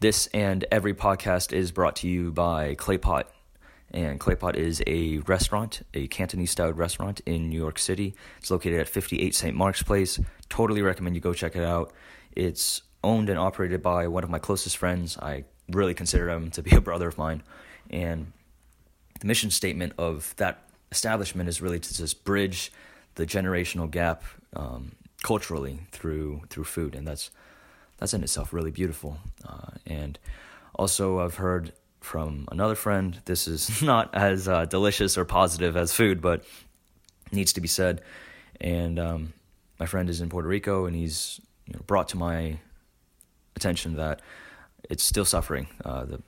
This and every podcast is brought to you by Claypot. And Claypot is a restaurant, a Cantonese-style restaurant in New York City. It's located at 58 St. Mark's Place. Totally recommend you go check it out. It's owned and operated by one of my closest friends. I really consider him to be a brother of mine. And the mission statement of that establishment is really to just bridge the generational gap culturally through food. And that's in itself really beautiful. And also I've heard from another friend, this is not as delicious or positive as food, but needs to be said. And my friend is in Puerto Rico, and he's brought to my attention that it's still suffering. The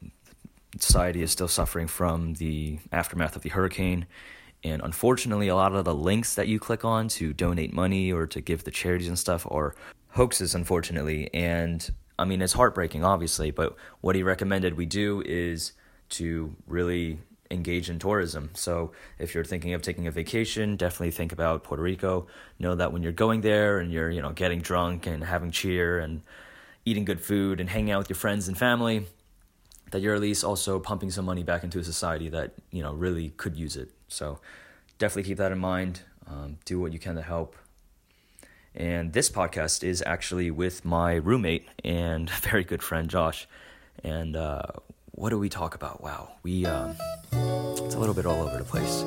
society is still suffering from the aftermath of the hurricane. And unfortunately, a lot of the links that you click on to donate money or to give to charities and stuff are hoaxes, unfortunately. And I mean, it's heartbreaking, obviously, but what he recommended we do is to really engage in tourism. So if you're thinking of taking a vacation, definitely think about Puerto Rico. Know that when you're going there and you're, getting drunk and having cheer and eating good food and hanging out with your friends and family, that you're at least also pumping some money back into a society that, really could use it. So definitely keep that in mind. Do what you can to help. And this podcast is actually with my roommate and very good friend, Josh. And what do we talk about? Wow, it's a little bit all over the place.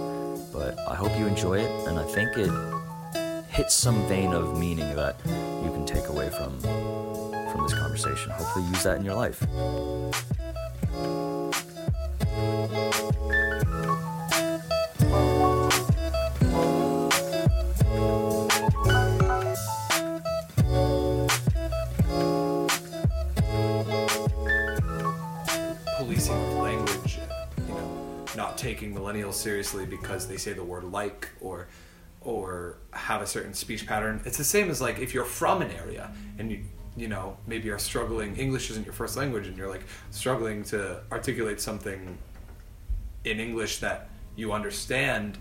But I hope you enjoy it, and I think it hits some vein of meaning that you can take away from this conversation. Hopefully use that in your life. Taking millennials seriously because they say the word like or have a certain speech pattern. It's the same as like if you're from an area and you maybe are struggling, English isn't your first language and you're like struggling to articulate something in English that you understand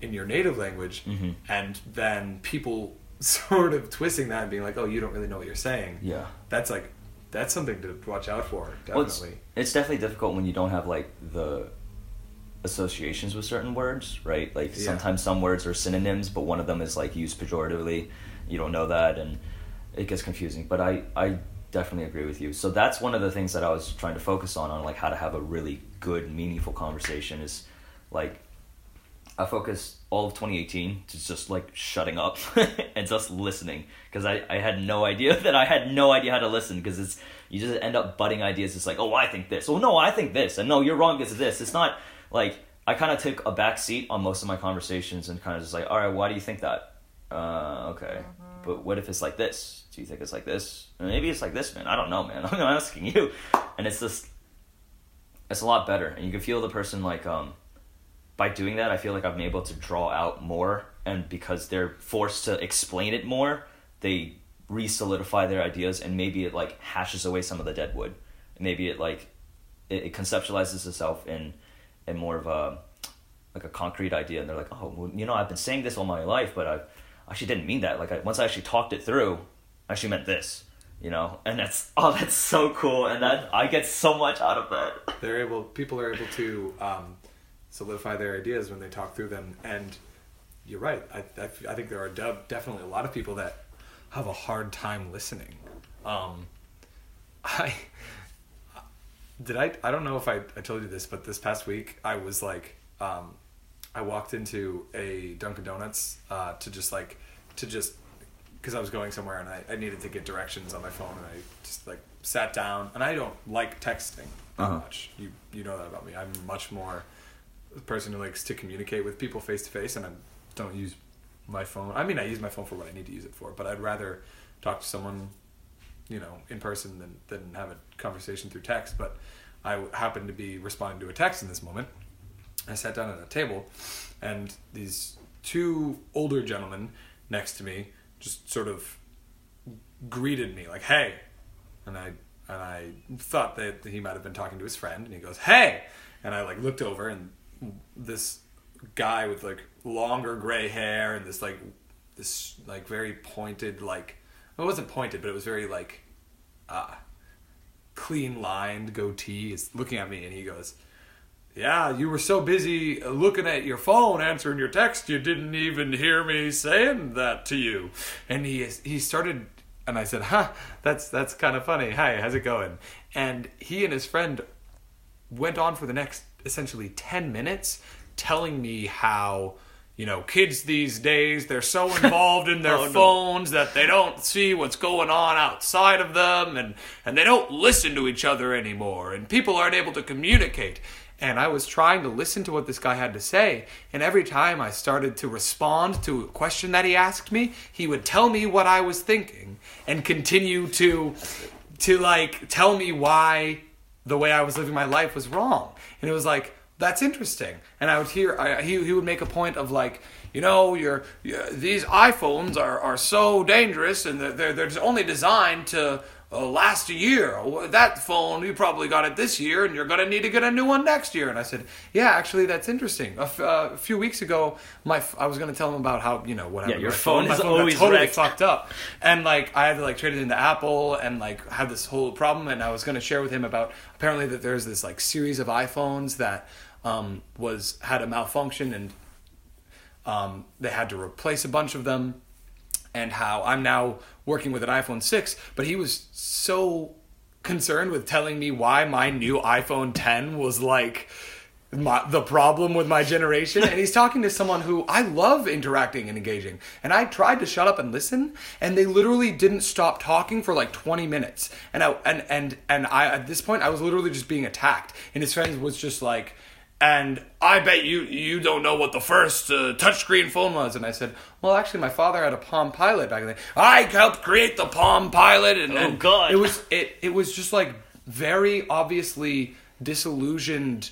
in your native language, mm-hmm. and then people sort of twisting that and being like, oh, you don't really know what you're saying. Yeah, that's something to watch out for, definitely. Well, it's definitely difficult when you don't have like the associations with certain words, right? Like yeah. Sometimes some words are synonyms, but one of them is like used pejoratively. You don't know that, and it gets confusing. But I definitely agree with you. So that's one of the things that I was trying to focus on like how to have a really good, meaningful conversation is like I focused all of 2018 to just like shutting up and just listening, because I had no idea how to listen, because it's you just end up butting ideas. It's like, oh, I think this. Oh, no, I think this. And no, you're wrong. It's this. It's not. Like, I kind of took a back seat on most of my conversations and kind of just like, all right, why do you think that? Okay. Mm-hmm. But what if it's like this? Do you think it's like this? Maybe it's like this, man. I don't know, man. I'm not asking you. And it's just, it's a lot better. And you can feel the person like, by doing that, I feel like I've been able to draw out more. And because they're forced to explain it more, they re-solidify their ideas. And maybe it like hashes away some of the dead wood. And maybe it like, it conceptualizes itself in... and more of a concrete idea, and they're like, oh, well, I've been saying this all my life, but I actually didn't mean that. Like, once I actually talked it through, I actually meant this, And that's so cool, and that I get so much out of that. People are able to solidify their ideas when they talk through them, and you're right. I think there are definitely a lot of people that have a hard time listening. I don't know if I told you this, but this past week I was like, I walked into a Dunkin' Donuts to just because I was going somewhere and I needed to get directions on my phone, and I just like sat down, and I don't like texting that much. You know that about me. I'm much more a person who likes to communicate with people face to face, and I don't use my phone. I mean, I use my phone for what I need to use it for, but I'd rather talk to someone in person than have a conversation through text. But I happened to be responding to a text in this moment. I sat down at a table, and these two older gentlemen next to me just sort of greeted me like, hey. And I thought that he might have been talking to his friend, and he goes, hey. And I like looked over, and this guy with like longer gray hair and this very pointed, like, it wasn't pointed, but it was very like clean-lined goatee is looking at me, and he goes, yeah, you were so busy looking at your phone, answering your text, you didn't even hear me saying that to you. And he started, and I said, huh, that's kind of funny. Hi, how's it going? And he and his friend went on for the next essentially 10 minutes telling me how, you know, kids these days, they're so involved in their phones that they don't see what's going on outside of them, and they don't listen to each other anymore, and people aren't able to communicate. And I was trying to listen to what this guy had to say, and every time I started to respond to a question that he asked me, he would tell me what I was thinking and continue to like tell me why the way I was living my life was wrong. And it was like, that's interesting. And I would hear he would make a point of like, you know, these iPhones are so dangerous, and they're just only designed to last year. That phone, you probably got it this year, and you're going to need to get a new one next year. And I said, yeah, actually, that's interesting. A few weeks ago, I was going to tell him about how, you know, whatever. Yeah, your phone is always totally wrecked. Fucked up. And, like, I had to, like, trade it into Apple and, like, had this whole problem. And I was going to share with him about, apparently, that there's this, like, series of iPhones that had a malfunction, and they had to replace a bunch of them. And how I'm now working with an iPhone 6, but he was so concerned with telling me why my new iPhone 10 was like the problem with my generation. And he's talking to someone who I love interacting and engaging. And I tried to shut up and listen, and they literally didn't stop talking for like 20 minutes. And I at this point I was literally just being attacked. And his friend was just like, and I bet you don't know what the first touchscreen phone was. And I said, well, actually, my father had a Palm Pilot back then. I helped create the Palm Pilot. And God. It was just like very obviously disillusioned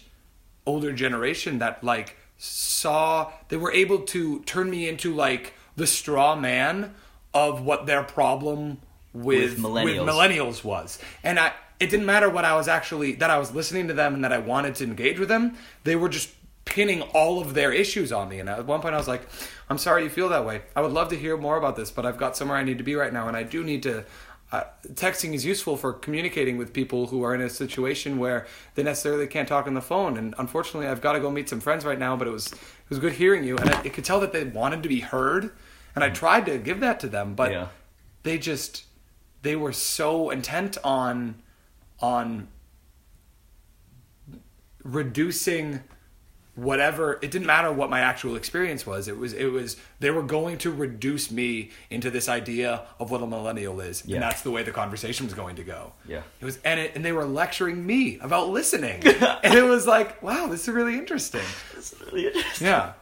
older generation that like saw, they were able to turn me into like the straw man of what their problem with millennials was. And it didn't matter what I was actually, that I was listening to them and that I wanted to engage with them. They were just pinning all of their issues on me. And at one point I was like, I'm sorry you feel that way. I would love to hear more about this, but I've got somewhere I need to be right now. And I do need to, texting is useful for communicating with people who are in a situation where they necessarily can't talk on the phone. And unfortunately I've got to go meet some friends right now, but it was good hearing you. And it could tell that they wanted to be heard. And I tried to give that to them, but yeah. They were so intent on reducing whatever, it didn't matter what my actual experience was. It was they were going to reduce me into this idea of what a millennial is, yeah. And that's the way the conversation was going to go. Yeah, it was, and they were lecturing me about listening, and it was like, wow, this is really interesting. Yeah,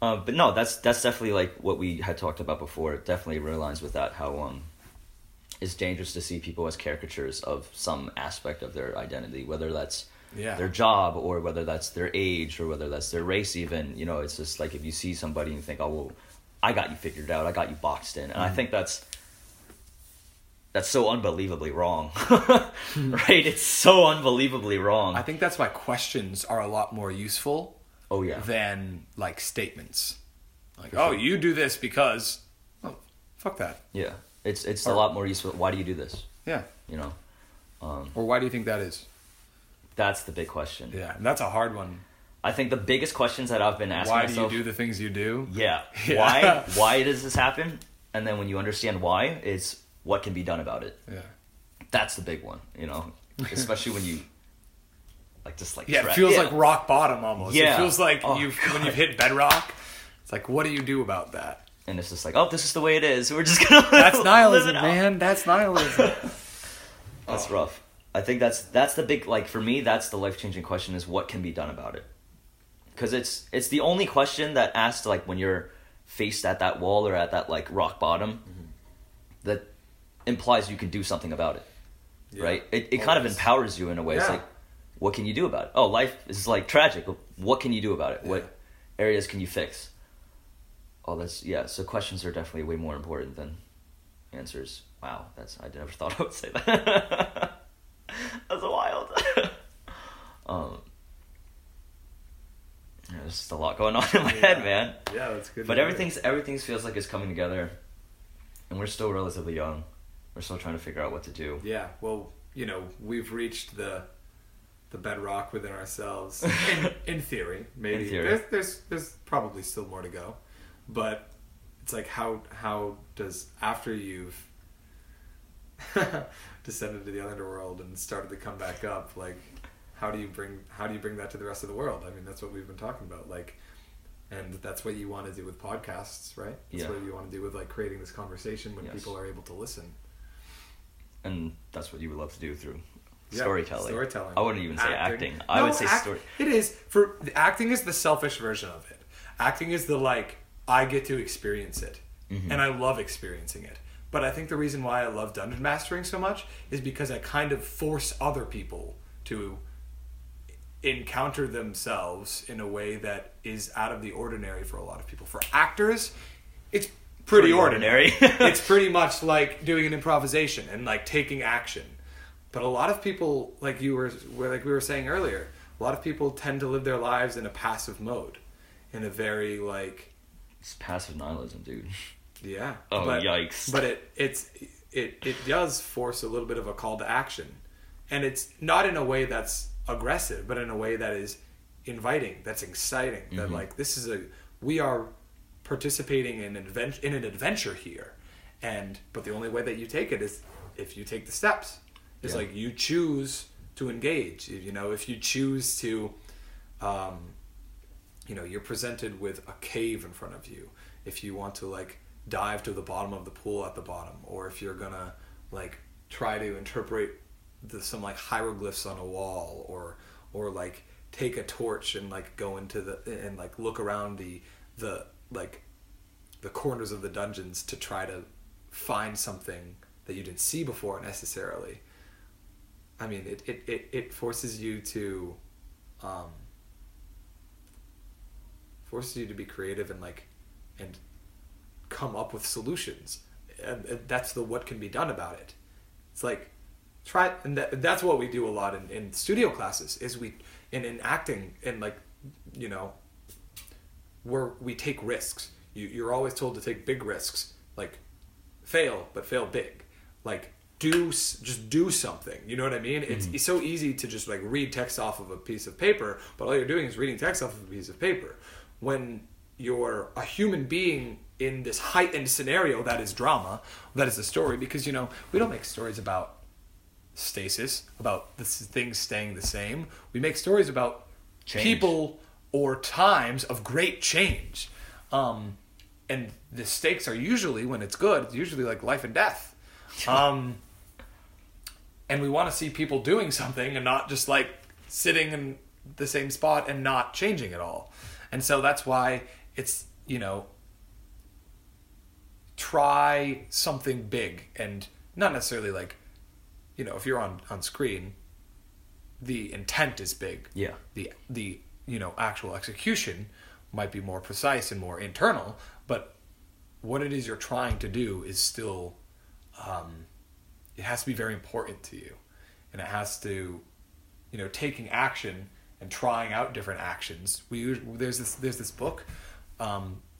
but no, that's definitely like what we had talked about before. It definitely aligns with that. How it's dangerous to see people as caricatures of some aspect of their identity, whether that's their job or whether that's their age or whether that's their race even. You know, it's just like if you see somebody and you think, oh, well, I got you figured out. I got you boxed in. And I think that's so unbelievably wrong, right? It's so unbelievably wrong. I think that's why questions are a lot more useful than like statements. Like, oh, you do this because, oh, fuck that. Yeah. It's a lot more useful. Why do you do this? Yeah. You know? Or why do you think that is? That's the big question. Yeah, and that's a hard one. I think the biggest questions that I've been asking myself... Why do you do the things you do? Yeah. Why does this happen? And then when you understand why, it's what can be done about it. Yeah. That's the big one, you know? Especially when you... like just like... Yeah, it feels like rock bottom almost. Yeah. It feels like when you've hit bedrock. It's like, what do you do about that? And it's just like, oh, this is the way it is. We're just gonna. That's nihilism, man. That's nihilism. That's rough. I think that's the big, like, for me, that's the life-changing question, is what can be done about it. Because it's the only question that asks, like, when you're faced at that wall or at that like rock bottom, that implies you can do something about it, right? It kind of empowers you in a way. Yeah. It's like, what can you do about it? Oh, life is like tragic. What can you do about it? Yeah. What areas can you fix? Oh, that's, yeah, so questions are definitely way more important than answers. Wow, I never thought I would say that. That's wild. There's just a lot going on in my head, man. Yeah, that's good. But everything feels like it's coming together, and we're still relatively young. We're still trying to figure out what to do. Yeah, well, you know, we've reached the bedrock within ourselves. In theory, maybe. In theory. There's probably still more to go. But it's like, how does, after you've descended to the underworld and started to come back up, like, how do you bring that to the rest of the world? I mean, that's what we've been talking about, like, and that's what you want to do with podcasts, right? That's what you want to do with, like, creating this conversation when people are able to listen. And that's what you would love to do through storytelling. I wouldn't even say acting. I would say story. It is, for acting is the selfish version of it. Acting is the, like, I get to experience it. Mm-hmm. And I love experiencing it. But I think the reason why I love dungeon mastering so much is because I kind of force other people to encounter themselves in a way that is out of the ordinary for a lot of people. For actors, it's pretty ordinary. It's pretty much like doing an improvisation and, like, taking action. But a lot of people, like we were saying earlier, a lot of people tend to live their lives in a passive mode, in a very, like, it's passive nihilism, dude. Yeah. Oh, but, yikes! But it does force a little bit of a call to action, and it's not in a way that's aggressive, but in a way that is inviting, that's exciting. Mm-hmm. That, like, this is we are participating in an adventure here, but the only way that you take it is if you take the steps. It's like you choose to engage. You know, if you choose to, you know, you're presented with a cave in front of you. If you want to, like, dive to the bottom of the pool at the bottom, or if you're gonna, like, try to interpret some, like, hieroglyphs on a wall, or like take a torch and, like, go into and like look around the like the corners of the dungeons to try to find something that you didn't see before necessarily. I mean, it forces you to be creative and, like, and come up with solutions. And that's what can be done about it. It's like, try, and that's what we do a lot in studio classes, is we, and in acting, and, like, you know, we take risks. You're always told to take big risks, like, fail, but fail big. Like, just do something. You know what I mean? Mm-hmm. It's so easy to just, like, read text off of a piece of paper, but all you're doing is reading text off of a piece of paper. When you're a human being in this heightened scenario that is drama, that is a story, because, you know, we don't make stories about stasis, about things staying the same. We make stories about change. People or times of great change. And the stakes are usually, when it's good, it's usually like life and death. And we want to see people doing something and not just, like, sitting in the same spot and not changing at all. And so that's why it's, you know, try something big, and not necessarily, like, you know, if you're on screen, the intent is big. Yeah. The you know, actual execution might be more precise and more internal, but what it is you're trying to do is still, it has to be very important to you, and it has to, you know, taking action and trying out different actions. There's this book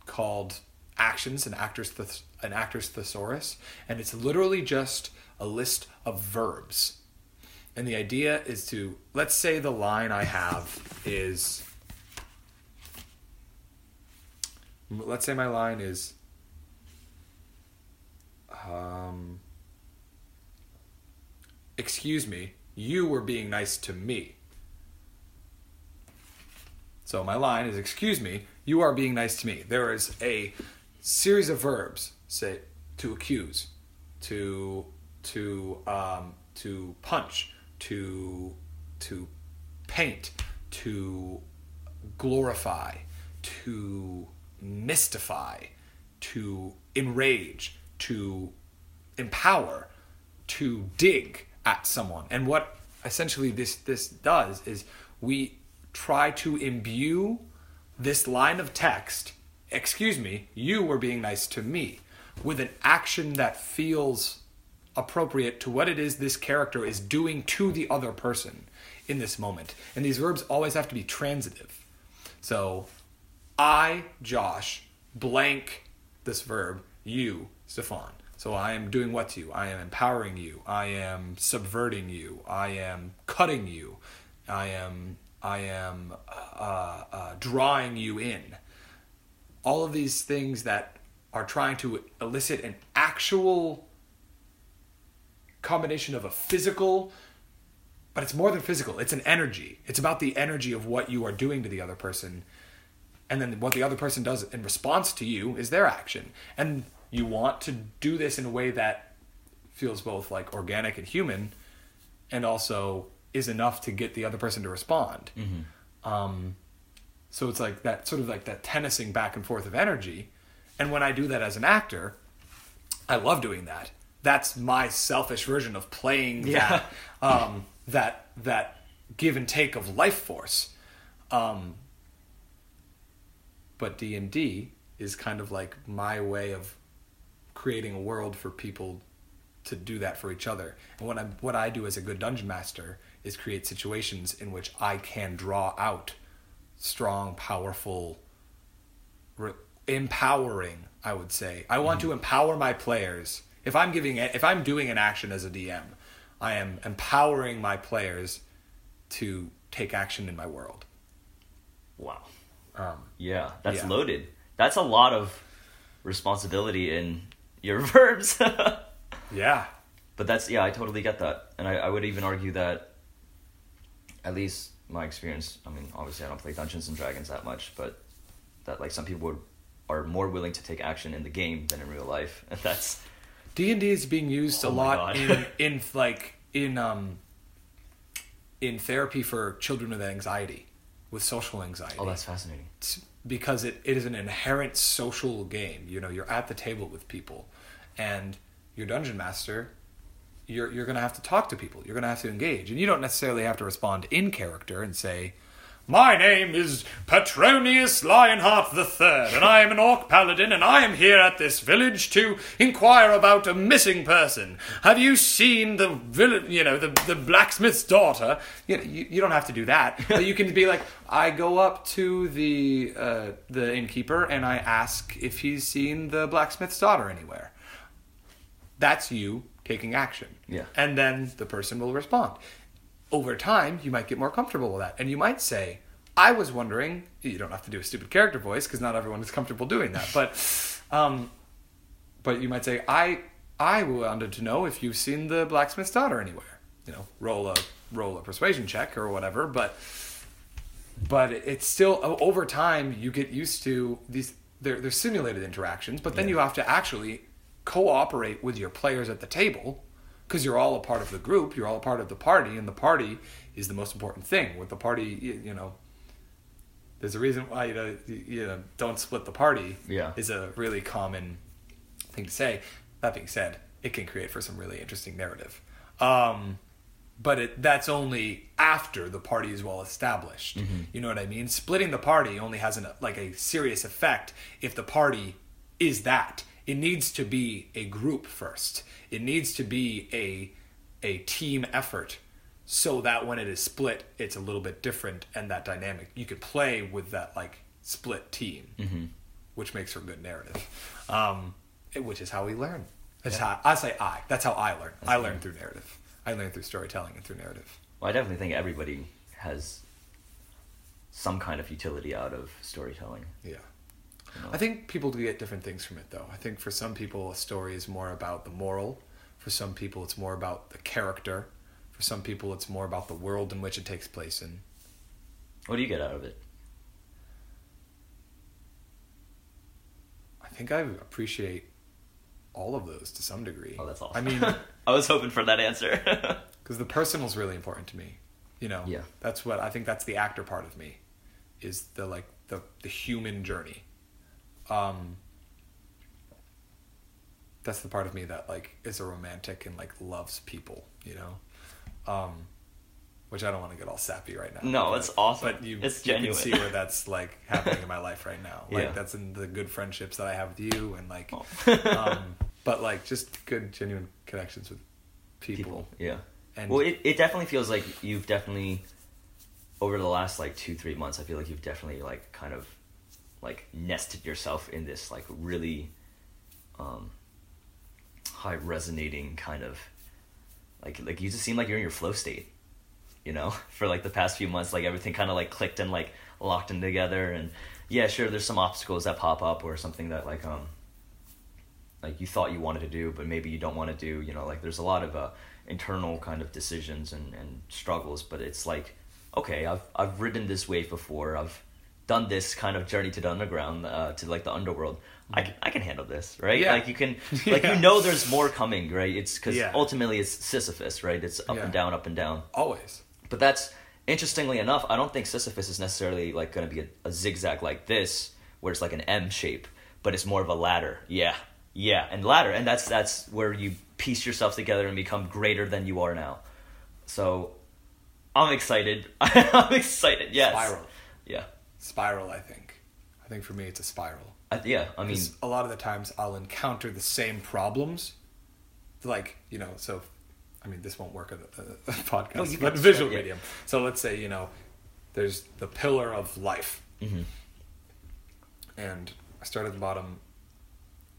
called Actions, an Actors Thesaurus, and it's literally just a list of verbs. And the idea is to, let's say the line I have is, let's say my line is, excuse me, you were being nice to me. So my line is, excuse me, you are being nice to me. There is a series of verbs, say, to accuse, to punch, to paint, to glorify, to mystify, to enrage, to empower, to dig at someone. And what essentially this does is we try to imbue this line of text, excuse me, you were being nice to me, with an action that feels appropriate to what it is this character is doing to the other person in this moment. And these verbs always have to be transitive. So, I, Josh, blank, this verb, you, Stefan. So I am doing what to you? I am empowering you. I am subverting you. I am cutting you. I am drawing you in. All of these things that are trying to elicit an actual combination of a physical, but it's more than physical. It's an energy. It's about the energy of what you are doing to the other person. And then what the other person does in response to you is their action. And you want to do this in a way that feels both like organic and human and also is enough to get the other person to respond. Mm-hmm. So it's like that sort of like that tennising back and forth of energy. And when I do that as an actor, I love doing that. That's my selfish version of playing that give and take of life force. But D&D is kind of like my way of creating a world for people to do that for each other. And what I do as a good dungeon master is create situations in which I can draw out strong, powerful, empowering, I would say. I want to empower my players. If I'm doing an action as a DM, I am empowering my players to take action in my world. Wow. That's loaded. That's a lot of responsibility in your verbs. Yeah. But I totally get that. And I would even argue that, at least my experience, I mean, obviously I don't play Dungeons and Dragons that much, but that like some people are more willing to take action in the game than in real life. And that's... D&D is being used a lot in therapy for children with anxiety, with social anxiety. Oh, that's fascinating. Because it is an inherent social game. You know, you're at the table with people and your dungeon master, you're going to have to talk to people. You're going to have to engage. And you don't necessarily have to respond in character and say, "My name is Petronius Lionheart the Third, and I am an orc paladin, and I am here at this village to inquire about a missing person. Have you seen the the blacksmith's daughter?" You don't have to do that. But you can be like, I go up to the innkeeper and I ask if he's seen the blacksmith's daughter anywhere. That's you taking action. Yeah. And then the person will respond. Over time, you might get more comfortable with that. And you might say, I was wondering... You don't have to do a stupid character voice because not everyone is comfortable doing that. But you might say, I wanted to know if you've seen the blacksmith's daughter anywhere. You know, roll a persuasion check or whatever. But it's still... Over time, you get used to these... They're simulated interactions. But then you have to actually cooperate with your players at the table... Because you're all a part of the group, you're all a part of the party, and the party is the most important thing. With the party, there's a reason why don't split the party is a really common thing to say. That being said, it can create for some really interesting narrative. But that's only after the party is well established. Mm-hmm. You know what I mean? Splitting the party only has a serious effect if the party is that. It needs to be a group first. It needs to be a team effort so that when it is split, it's a little bit different and that dynamic. You could play with that split team, mm-hmm. which makes for good narrative, which is how we learn. That's how I learn. I learn through narrative. I learn through storytelling and through narrative. Well, I definitely think everybody has some kind of utility out of storytelling. Yeah. I think people do get different things from it, though. I think for some people, a story is more about the moral. For some people, it's more about the character. For some people, it's more about the world in which it takes place in. What do you get out of it? I think I appreciate all of those to some degree. Oh, that's awesome. I mean... I was hoping for that answer. Because the personal is really important to me. Yeah. That's what... I think that's the actor part of me, is the human journey. That's the part of me that is a romantic and loves people, which I don't want to get all sappy right now. No, it's awesome. But it's genuine. You can see where that's happening in my life right now. That's in the good friendships that I have with you and but just good genuine connections with people. Yeah. And well, it definitely feels like you've definitely over the last 2-3 months, I feel like you've definitely nested yourself in this really high resonating kind of, like you just seem like you're in your flow state, you know, for like the past few months, like everything kind of like clicked and like locked in together. And yeah, sure, there's some obstacles that pop up or something that like you thought you wanted to do, but maybe you don't want to do, you know, like there's a lot of internal kind of decisions and struggles, but it's like, okay, I've ridden this wave before. I've done this kind of journey to the underground, to like the underworld. I can handle this, right? Yeah. Like you can, like yeah. You know, there's more coming, right? It's because yeah. Ultimately it's Sisyphus, right? It's up yeah. and down, up and down. Always. But that's, interestingly enough, I don't think Sisyphus is necessarily like going to be a zigzag like this, where it's like an M shape, but it's more of a ladder. Yeah. Yeah. And ladder. And that's where you piece yourself together and become greater than you are now. So I'm excited. I'm excited. Yes. Spiral. Yeah. Spiral, I think. I think for me it's a spiral. Yeah, I mean... a lot of the times I'll encounter the same problems. Like, you know, so... I mean, this won't work on a podcast, no, but visual yeah. medium. So let's say, you know, there's the pillar of life. Mm-hmm. And I start at the bottom,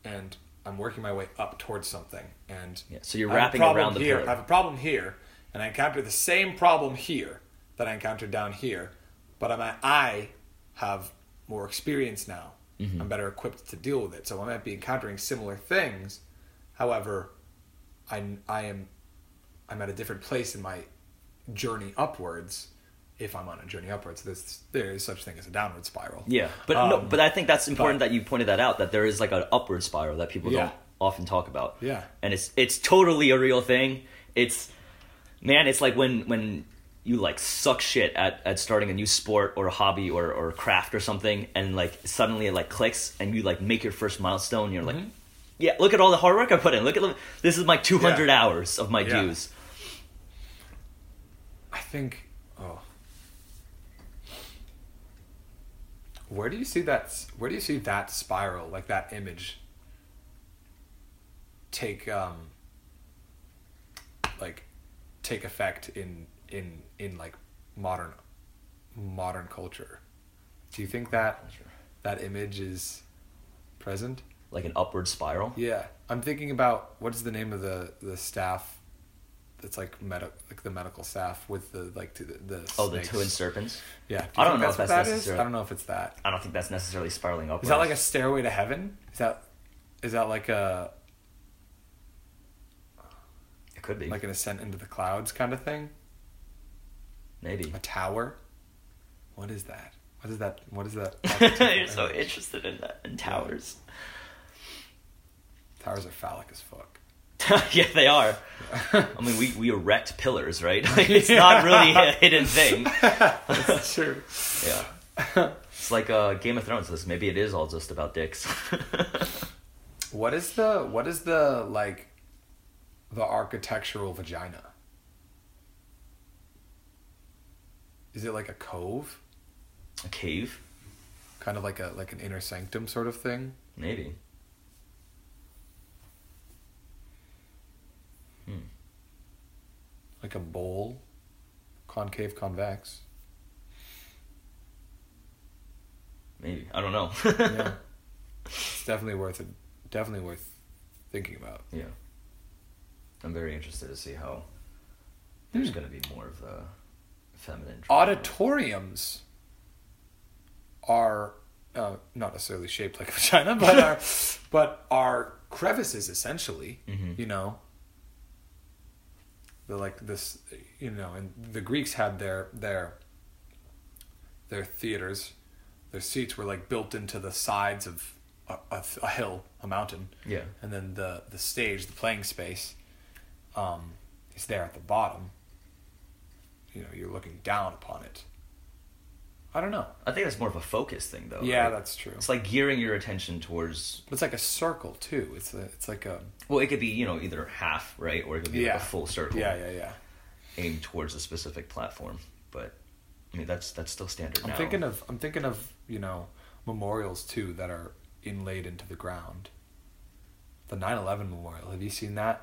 and I'm working my way up towards something. And yeah, so you're wrapping around the pillar. I have a problem here, and I encounter the same problem here that I encountered down here, but I have more experience now. Mm-hmm. I'm better equipped to deal with it. So I might be encountering similar things. However, I'm at a different place in my journey upwards, if I'm on a journey upwards. There is such thing as a downward spiral. Yeah, but no, but I think that's important that you pointed that out, that there is like an upward spiral that people yeah. don't often talk about. Yeah. And it's totally a real thing. It's, man, it's like when you like suck shit at starting a new sport or a hobby or a craft or something, and like suddenly it like clicks and you like make your first milestone, and you're mm-hmm. like, yeah, look at all the hard work I put in. Look, this is my 200 yeah. hours of my yeah. dues. I think, where do you see that spiral, like that image take effect in like modern culture? Do you think that image is present? Like an upward spiral? Yeah. I'm thinking about, what is the name of the staff that's like the medical staff with the like to the oh snakes. The twin serpents? Yeah. Do I don't know if that's necessarily. I don't know if it's that. I don't think that's necessarily spiraling upward. Is that like a stairway to heaven? Is that like a? It could be like an ascent into the clouds kind of thing. Maybe a tower. What is that? What is that? You're so interested in that in towers. Yeah. Towers are phallic as fuck. Yeah, they are. I mean, we erect pillars, right? Like, it's yeah. not really a hidden thing. That's true. Yeah. It's like Game of Thrones list. Maybe it is all just about dicks. What is the like the architectural vagina? Is it like a cove? A cave? Kind of like an inner sanctum sort of thing? Maybe. Like a bowl, concave, convex. Maybe, I don't know. Yeah. It's definitely worth thinking about. Yeah, I'm very interested to see how there's going to be more of the feminine. Auditoriums are not necessarily shaped like a vagina, but are crevices essentially. Mm-hmm. You know. And the Greeks had their theaters, their seats were like built into the sides of a hill, a mountain. Yeah. And then the stage, the playing space, is there at the bottom. You know, you're looking down upon it. I don't know. I think that's more of a focus thing, though. Yeah, right? That's true. It's like gearing your attention towards... But it's like a circle, too. It's like a... Well, it could be, you know, either half, right? Or it could be yeah. like a full circle. Yeah. Aimed towards a specific platform. But, I mean, that's still standard now. I'm thinking of, you know, memorials, too, that are inlaid into the ground. The 9/11 memorial. Have you seen that?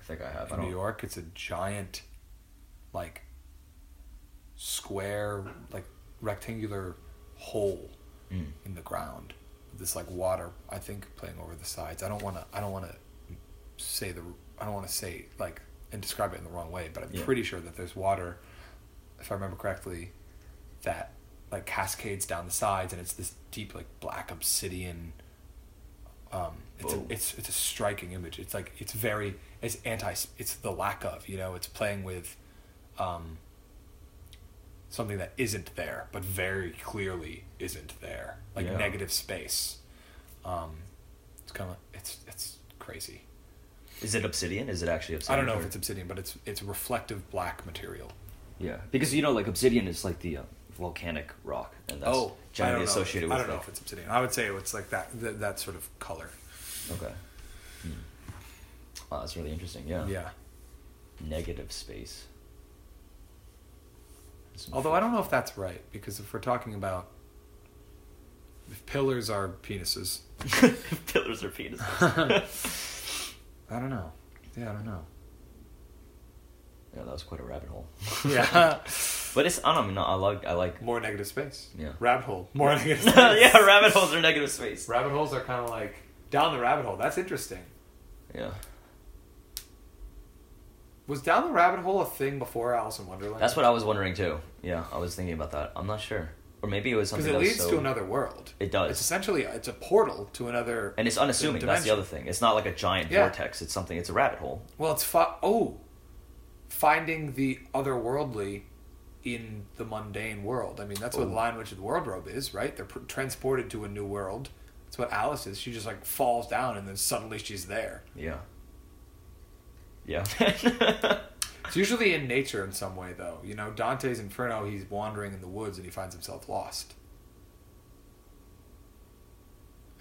I think I have. In New York, it's a giant, like, square, like, rectangular hole in the ground, this like water I think playing over the sides. I don't want to say the, I don't want to say like and describe it in the wrong way, but I'm pretty sure that there's water, if I remember correctly, that like cascades down the sides, and it's this deep like black obsidian. It's a striking image. It's like it's the lack of, you know, it's playing with something that isn't there, but very clearly isn't there, like negative space. It's kind of it's crazy. Is it obsidian? Is it actually obsidian? I don't know if it's obsidian, but it's reflective black material. Yeah, because you know, like obsidian is like the volcanic rock, and that's generally associated with. I don't know if it's obsidian. I would say it's like that sort of color. Okay. Hmm. Wow, that's really interesting. Yeah. Yeah. Negative space. Although I don't know if that's right, because if we're talking about if pillars are penises, I don't know. Yeah, I don't know. Yeah, that was quite a rabbit hole. Yeah. But it's, I don't know, I like... More negative space. Yeah. Rabbit hole. More negative space. Yeah, rabbit holes are negative space. Rabbit holes are kind of like, down the rabbit hole. That's interesting. Yeah. Was down the rabbit hole a thing before Alice in Wonderland? That's what I was wondering too. Yeah, I was thinking about that. I'm not sure. Or maybe it was something else. Because it leads to another world. It does. It's essentially, it's a portal to another. And it's unassuming. That's the other thing. It's not like a giant vortex. It's something, it's a rabbit hole. Well, it's, finding the otherworldly in the mundane world. I mean, that's what The Lion, Witch, and the Wardrobe is, right? They're transported to a new world. That's what Alice is. She just like falls down and then suddenly she's there. Yeah. Yeah. It's usually in nature in some way, though. You know, Dante's Inferno, he's wandering in the woods and he finds himself lost.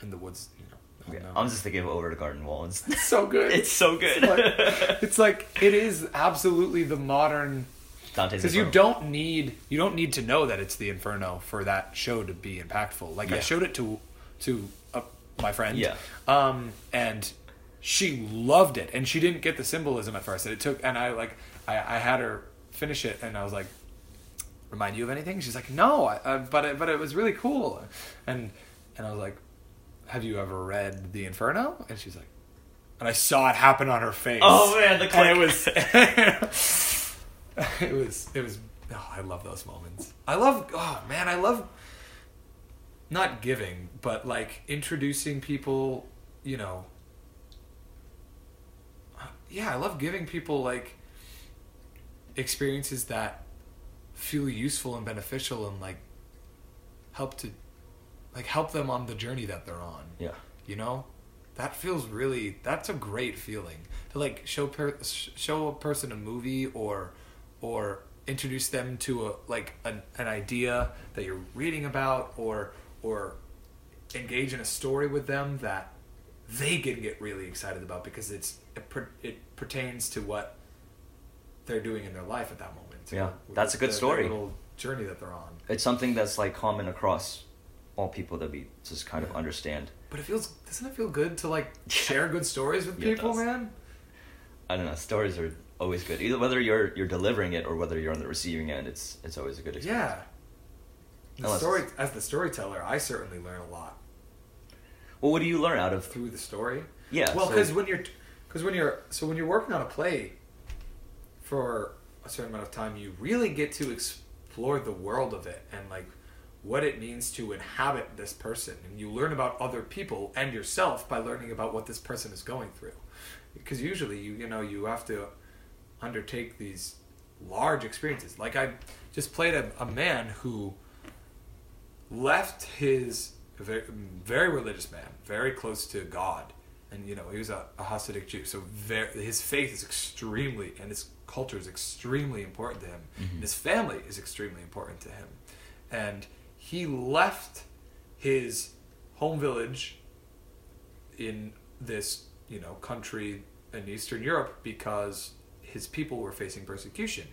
And the woods, you know. Oh, yeah. No. I'm just thinking of Over the Garden Wall. It's so good. It's so good. It is absolutely the modern Dante's Inferno. Because you don't need to know that it's the Inferno for that show to be impactful. Like, I showed it to my friend. Yeah. And she loved it, and she didn't get the symbolism at first. And I had her finish it, and I was like, "Remind you of anything?" She's like, "No, but it was really cool." And I was like, "Have you ever read The Inferno?" And she's like, and I saw it happen on her face. Oh man, the click. It was. Oh, I love those moments. I love not giving, but like introducing people, you know. Yeah, I love giving people, like, experiences that feel useful and beneficial and, like, help them on the journey that they're on. Yeah. You know? That feels really... That's a great feeling. To, like, show a person a movie or introduce them to, an idea that you're reading about or engage in a story with them that they can get really excited about because it pertains to what they're doing in their life at that moment. Yeah, that's a good story. Their little journey that they're on. It's something that's like common across all people that we just kind of understand. But doesn't it feel good to like share good stories with people, man? I don't know. Stories are always good. Either whether you're delivering it or whether you're on the receiving end, it's always a good experience. Yeah. As the storyteller, I certainly learn a lot. Well, what do you learn out of through the story? Yeah. Well, because when you're working on a play for a certain amount of time, you really get to explore the world of it and like what it means to inhabit this person, and you learn about other people and yourself by learning about what this person is going through. Because usually you have to undertake these large experiences. Like I just played a man who left his. A very, very religious man, very close to God, and you know he was a Hasidic Jew, so his faith is extremely, and his culture is extremely important to him. Mm-hmm. His family is extremely important to him, and he left his home village in this country in Eastern Europe because his people were facing persecution,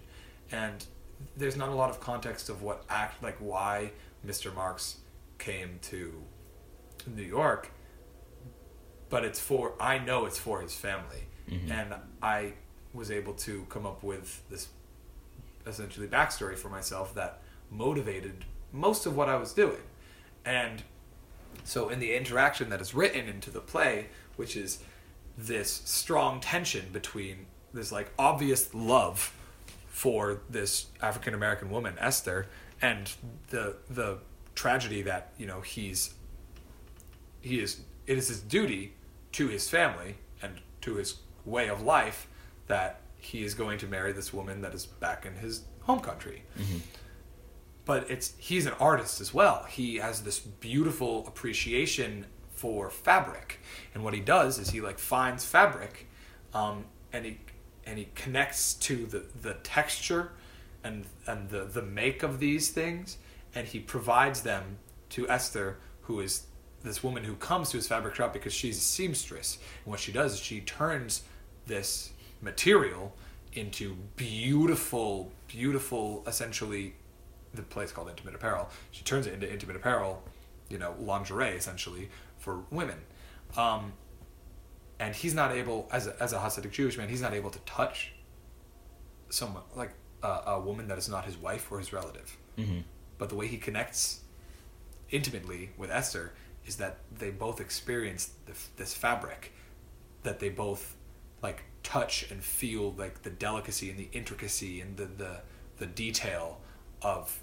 and there's not a lot of context of why Mr. Marx came to New York, but it's for his family. Mm-hmm. And I was able to come up with this essentially backstory for myself that motivated most of what I was doing. And so in the interaction that is written into the play, which is this strong tension between this like obvious love for this African American woman, Esther, and the tragedy that, you know, it is his duty to his family and to his way of life that he is going to marry this woman that is back in his home country. Mm-hmm. But he's an artist as well. He has this beautiful appreciation for fabric, and what he does is he like finds fabric, and he connects to the texture and the make of these things, and he provides them to Esther, who is this woman who comes to his fabric shop because she's a seamstress. And what she does is she turns this material into beautiful, beautiful, essentially, the place called intimate apparel. She turns it into intimate apparel, you know, lingerie essentially, for women. And he's not able, as a Hasidic Jewish man, he's not able to touch someone, like a woman that is not his wife or his relative. Mm-hmm. But the way he connects intimately with Esther is that they both experience this fabric, that they both like touch and feel like the delicacy and the intricacy and the detail of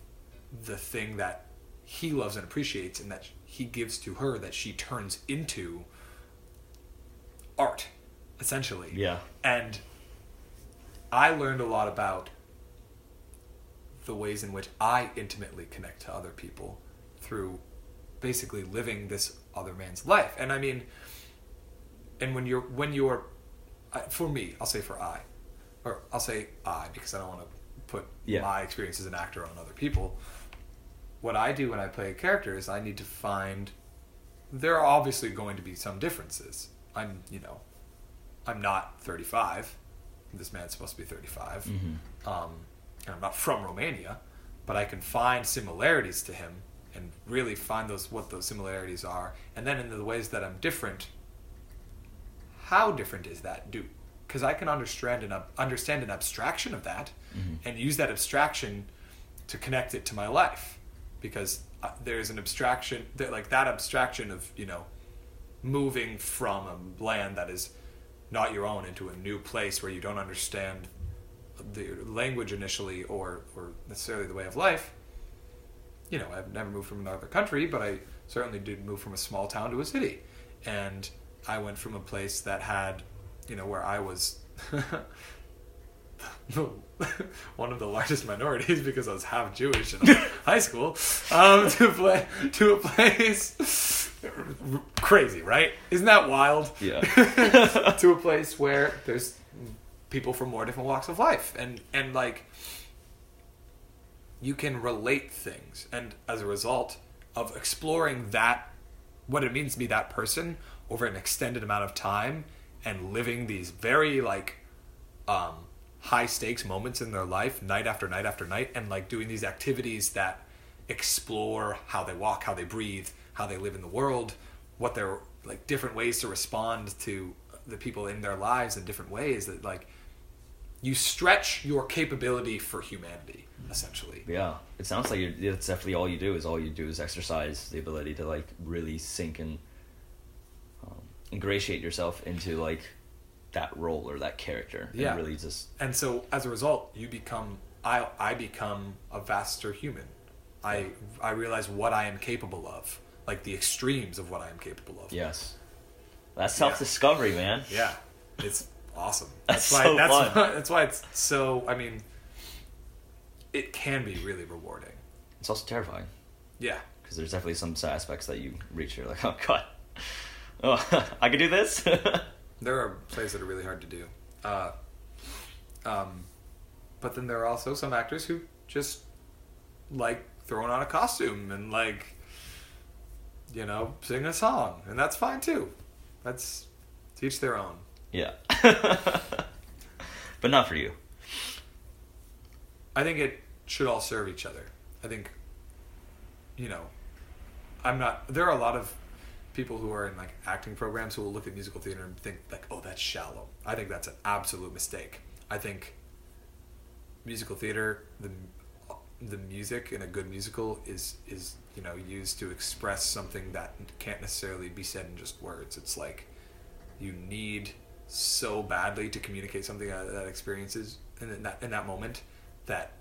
the thing that he loves and appreciates, and that he gives to her, that she turns into art, essentially. Yeah. And I learned a lot about the ways in which I intimately connect to other people through basically living this other man's life. And I mean, and when you're, for me, I'll say I, because I don't want to put my experience as an actor on other people. What I do when I play a character is I need to find, there are obviously going to be some differences. I'm not 35. This man's supposed to be 35. Mm-hmm. And I'm not from Romania, but I can find similarities to him and really find what those similarities are. And then in the ways that I'm different, how different is that dude? Because I can understand an abstraction of that, mm-hmm. and use that abstraction to connect it to my life. Because there's an abstraction, like that abstraction of, you know, moving from a land that is not your own into a new place where you don't understand the language initially or necessarily the way of life. You know, I've never moved from another country, but I certainly did move from a small town to a city. And I went from a place that had, you know, where I was one of the largest minorities because I was half Jewish in high school, to a place crazy, right? Isn't that wild? Yeah. To a place where there's people from more different walks of life, and like you can relate things, and as a result of exploring that, what it means to be that person over an extended amount of time and living these very like high stakes moments in their life night after night after night, and like doing these activities that explore how they walk, how they breathe, how they live in the world, what their like different ways to respond to the people in their lives in different ways, that like you stretch your capability for humanity, essentially. Yeah. It sounds like it's definitely all you do is exercise the ability to like really sink and ingratiate yourself into like that role or that character. Yeah. And really just... And so as a result, you become... I become a vaster human. I realize what I am capable of. Like the extremes of what I am capable of. Yes. That's self-discovery, man. Yeah. It's awesome. That's why, so fun. That's why it's so... I mean, it can be really rewarding. It's also terrifying. Yeah. Because there's definitely some aspects that you reach, you're like, oh god. Oh, I could do this? There are plays that are really hard to do. But then there are also some actors who just like throwing on a costume and like, you know, sing a song. And that's fine too. That's to each their own. Yeah. But not for you. I think it should all serve each other. I think, you know, there are a lot of people who are in like acting programs who will look at musical theater and think like, oh, that's shallow. I think that's an absolute mistake. I think musical theater, the music in a good musical is, you know, used to express something that can't necessarily be said in just words. It's like you need so badly to communicate something that experiences in that moment that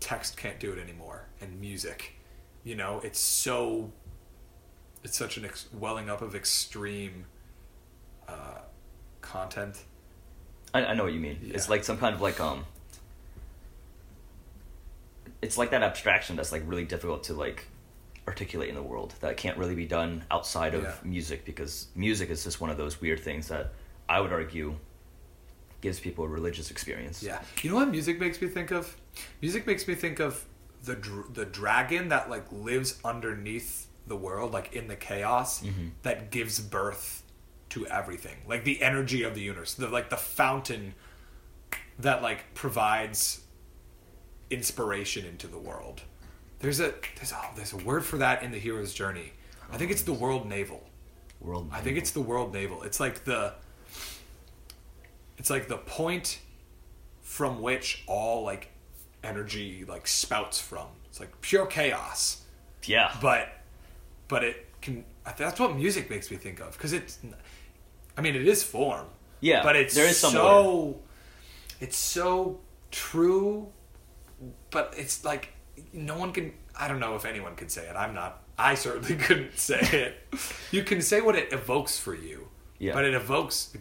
text can't do it anymore, and music, you know, it's such an welling up of extreme content. I know what you mean. Yeah. It's like some kind of like it's like that abstraction that's like really difficult to like articulate in the world, that can't really be done outside of music, because music is just one of those weird things that I would argue gives people a religious experience. Yeah. You know what music makes me think of? Music makes me think of the dragon that like lives underneath the world, like in the chaos, mm-hmm. that gives birth to everything. Like the energy of the universe, the fountain that like provides inspiration into the world. There's a word for that in the hero's journey. I think it's the world navel. It's like the point from which all like energy like spouts from. It's like pure chaos. Yeah. But it can. That's what music makes me think of, because it's. I mean, it is form. Yeah. But it's so true, but it's like. No one can... I don't know if anyone can say it. I certainly couldn't say it. You can say what it evokes for you. Yeah. But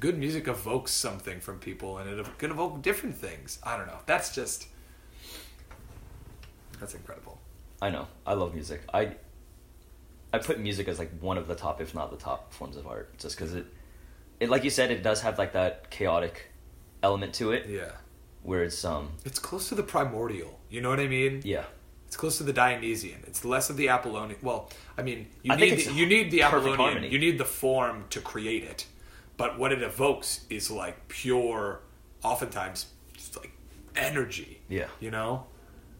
good music evokes something from people, and it can evoke different things. I don't know. That's incredible. I know. I love music. I put music as like one of the top, if not the top, forms of art, just because it like you said, it does have like that chaotic element to it. Yeah. Where it's close to the primordial. You know what I mean? Yeah. It's close to the Dionysian. It's less of the Apollonian. Well, I mean, you need the Apollonian. Harmony. You need the form to create it. But what it evokes is like pure, oftentimes, like energy. Yeah. You know?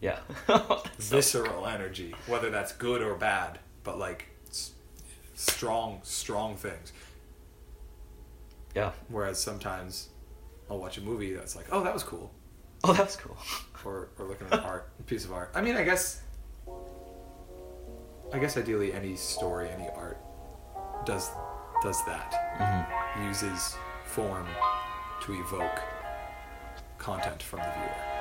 Yeah. Visceral energy, whether that's good or bad, but like strong things. Yeah. Whereas sometimes I'll watch a movie that's like, oh, that was cool. Oh, that's cool. Or looking at a piece of art. I mean, I guess ideally any story, any art does that. Mm-hmm. Uses form to evoke content from the viewer.